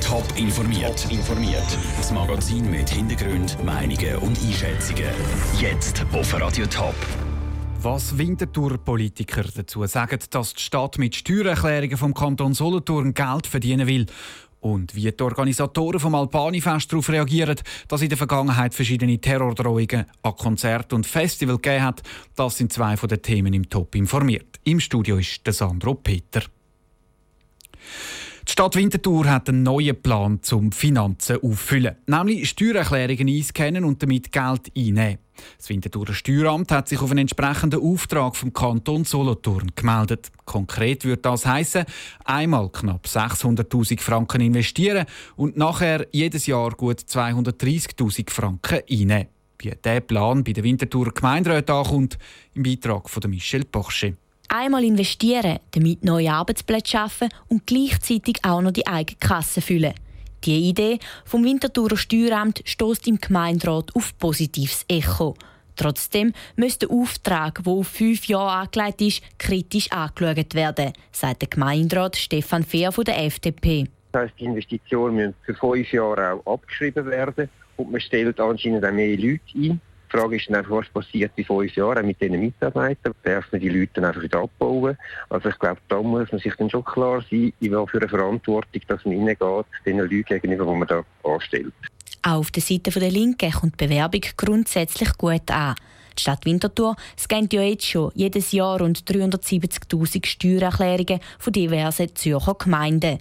Top informiert. Top informiert. Das Magazin mit Hintergründen, Meinungen und Einschätzungen. Jetzt auf Radio Top. Was Winterthur-Politiker dazu sagen, dass die Stadt mit Steuererklärungen vom Kanton Solothurn Geld verdienen will. Und wie die Organisatoren vom Albanifest darauf reagieren, dass in der Vergangenheit verschiedene Terrordrohungen an Konzerten und Festivals gegeben hat, das sind zwei von den Themen im Top informiert. Im Studio ist der Sandro Peter. Die Stadt Winterthur hat einen neuen Plan, um Finanzen auffüllen, nämlich Steuererklärungen einscannen und damit Geld einnehmen. Das Winterthurer Steueramt hat sich auf einen entsprechenden Auftrag vom Kanton Solothurn gemeldet. Konkret würde das heissen, einmal knapp 600'000 Franken investieren und nachher jedes Jahr gut 230'000 Franken einnehmen. Wie dieser Plan bei den Winterthurer Gemeinderäten ankommt, im Beitrag von Michel Pachscher. Einmal investieren, damit neue Arbeitsplätze schaffen und gleichzeitig auch noch die eigene Kasse füllen. Die Idee vom Winterthurer Steueramt stößt im Gemeinderat auf positives Echo. Trotzdem muss der Auftrag, der auf 5 Jahre angelegt ist, kritisch angeschaut werden, sagt der Gemeinderat Stefan Fehr von der FDP. Das heisst, die Investitionen müssen für 5 Jahre auch abgeschrieben werden und man stellt anscheinend auch mehr Leute ein. Die Frage ist dann einfach, was passiert in 5 Jahren mit diesen Mitarbeitern? Darf man die Leute dann einfach wieder abbauen? Also ich glaube, da muss man sich dann schon klar sein, in welcher Verantwortung dass man hineingeht, den Leuten gegenüber, die man da anstellt. Auch auf der Seite der Linken kommt die Bewerbung grundsätzlich gut an. Die Stadt Winterthur scannt ja jetzt schon jedes Jahr rund 370'000 Steuererklärungen von diversen Zürcher Gemeinden.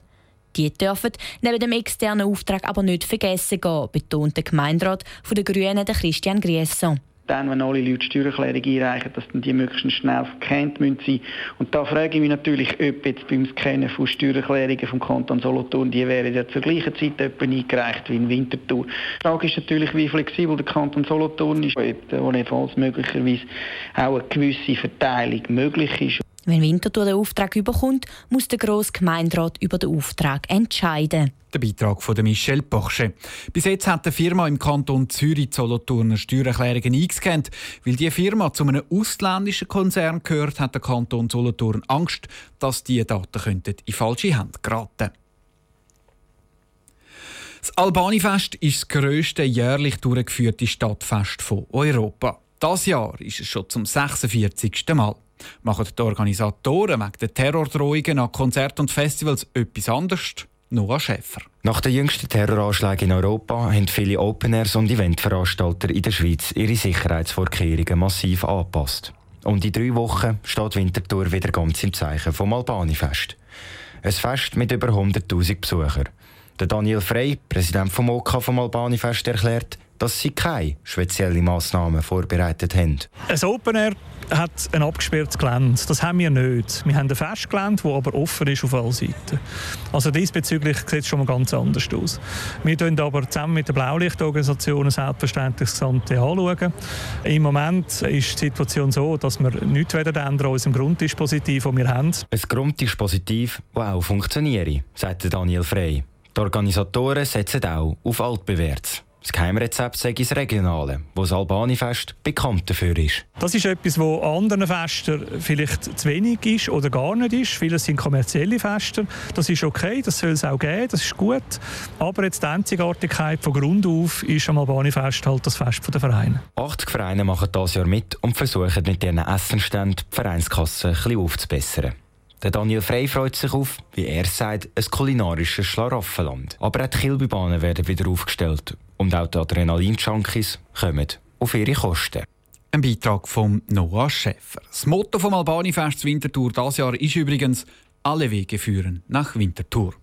Die dürfen neben dem externen Auftrag aber nicht vergessen gehen, betont der Gemeinderat der Grünen, Christian Griesson. Dann, wenn alle Leute Steuererklärung einreichen, dass dann die möglichst schnell scannt sein müssen. Und da frage ich mich natürlich, ob jetzt beim Scannen von Steuererklärungen vom Kanton Solothurn, die wären ja zur gleichen Zeit etwa eingereicht wie in Winterthur. Die Frage ist natürlich, wie flexibel der Kanton Solothurn ist, ob ebenfalls möglicherweise auch eine gewisse Verteilung möglich ist. Wenn Winterthur den Auftrag überkommt, muss der Grosse Gemeinderat über den Auftrag entscheiden. Der Beitrag von Michel Pocher. Bis jetzt hat die Firma im Kanton Zürich die Solothurner Steuererklärungen eingescannt. Weil die Firma zu einem ausländischen Konzern gehört, hat der Kanton Solothurn Angst, dass diese Daten in falsche Hände geraten könnten. Das Albanifest ist das grösste jährlich durchgeführte Stadtfest von Europa. Dieses Jahr ist es schon zum 46. Mal. Machen die Organisatoren wegen der Terrordrohungen an Konzerten und Festivals etwas anderes? Noah Schäfer. Nach den jüngsten Terroranschlägen in Europa haben viele Open-Airs und Eventveranstalter in der Schweiz ihre Sicherheitsvorkehrungen massiv angepasst. Und in 3 Wochen steht Winterthur wieder ganz im Zeichen vom Albanifest. Ein Fest mit über 100'000 Besuchern. Der Daniel Frei, Präsident vom OK vom Albanifest, erklärt, dass sie keine speziellen Massnahmen vorbereitet haben. Ein Open-Air hat ein abgesperrtes Gelände. Das haben wir nicht. Wir haben ein Festgelände, das aber offen ist auf allen Seiten. Also diesbezüglich sieht es schon mal ganz anders aus. Wir schauen aber zusammen mit den Blaulichtorganisationen selbstverständlich das Gesamte anschauen. Im Moment ist die Situation so, dass wir nichts ändern an unserem Grunddispositiv, das wir haben. Ein Grunddispositiv, das auch funktioniere, sagt Daniel Frei. Die Organisatoren setzen auch auf altbewährtes. Das Geheimrezept sei das Regionale, wo das Albanifest bekannt dafür ist. Das ist etwas, das an anderen Festen vielleicht zu wenig ist oder gar nicht ist. Viele sind kommerzielle Feste. Das ist okay, das soll es auch geben, das ist gut. Aber jetzt die Einzigartigkeit von Grund auf ist am Albanifest halt das Fest der Vereine. 80 Vereine machen dieses Jahr mit und versuchen mit ihren Essenständen die Vereinskasse ein bisschen aufzubessern. Der Daniel Frei freut sich auf, wie er sagt, ein kulinarisches Schlaraffenland. Aber auch die Kilbibahnen werden wieder aufgestellt. Und auch die Adrenalin-Junkies kommen auf ihre Kosten. Ein Beitrag von Noah Schäfer. Das Motto vom Albanifest Winterthur dieses Jahr ist übrigens «Alle Wege führen nach Winterthur».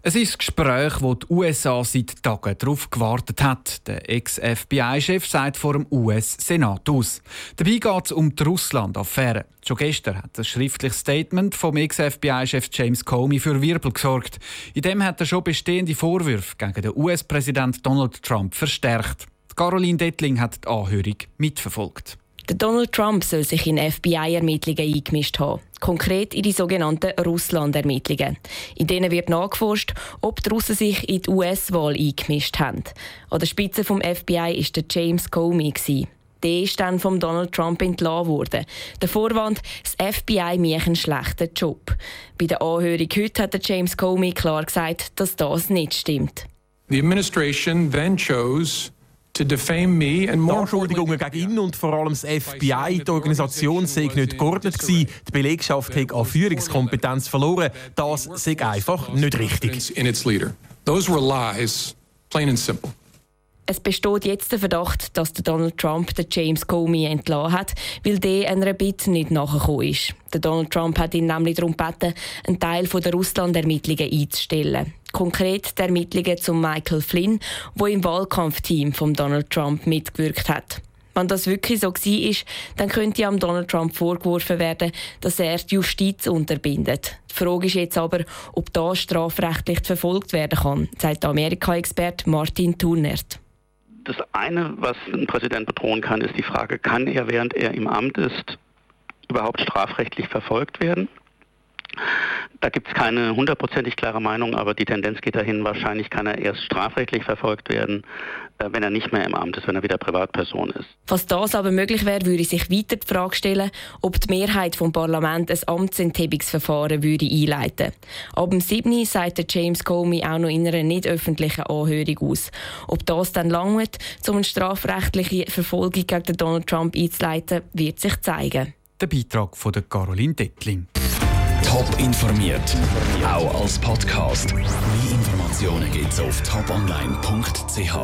Es ist ein Gespräch, das die USA seit Tagen darauf gewartet hat. Der Ex-FBI-Chef sagt vor dem US-Senat aus. Dabei geht es um die Russland-Affäre. Schon gestern hat ein schriftliches Statement vom Ex-FBI-Chef James Comey für Wirbel gesorgt. In dem hat er schon bestehende Vorwürfe gegen den US-Präsidenten Donald Trump verstärkt. Caroline Detling hat die Anhörung mitverfolgt. Der Donald Trump soll sich in FBI-Ermittlungen eingemischt haben. Konkret in die sogenannten Russland-Ermittlungen. In denen wird nachgeforscht, ob die Russen sich in die US-Wahl eingemischt haben. An der Spitze des FBI war James Comey. der ist dann von Donald Trump entlassen worden. Der Vorwand, das FBI mache einen schlechten Job. Bei der Anhörung heute hat James Comey klar gesagt, dass das nicht stimmt. The administration then chose to defame me and more. Die Anschuldigungen gegen ihn und vor allem das FBI, die Organisation, sei nicht geordnet gewesen. Die Belegschaft hat an Führungskompetenz verloren. Das sei einfach nicht richtig. Those were lies, plain and simple. Es besteht jetzt der Verdacht, dass Donald Trump den James Comey entlassen hat, weil der einer Bitte nicht nachgekommen ist. Donald Trump hat ihn nämlich darum gebeten, einen Teil der Russland-Ermittlungen einzustellen. Konkret die Ermittlungen zum Michael Flynn, der im Wahlkampfteam von Donald Trump mitgewirkt hat. Wenn das wirklich so war, dann könnte am Donald Trump vorgeworfen werden, dass er die Justiz unterbindet. Die Frage ist jetzt aber, ob das strafrechtlich verfolgt werden kann, sagt der Amerika-Experte Martin Thunert. Das eine, was ein Präsident bedrohen kann, ist die Frage, kann er, während er im Amt ist, überhaupt strafrechtlich verfolgt werden? Da gibt es keine hundertprozentig klare Meinung, aber die Tendenz geht dahin, wahrscheinlich kann er erst strafrechtlich verfolgt werden, wenn er nicht mehr im Amt ist, wenn er wieder Privatperson ist. Was das aber möglich wäre, würde sich weiter die Frage stellen, ob die Mehrheit vom Parlament ein Amtsenthebungsverfahren würde einleiten. Ab dem 7. sagt James Comey auch noch in einer nicht öffentlichen Anhörung aus. Ob das dann langt, um eine strafrechtliche Verfolgung gegen Donald Trump einzuleiten, wird sich zeigen. Der Beitrag von Caroline Detling. Top informiert, auch als Podcast. Mehr Informationen gibt's auf toponline.ch.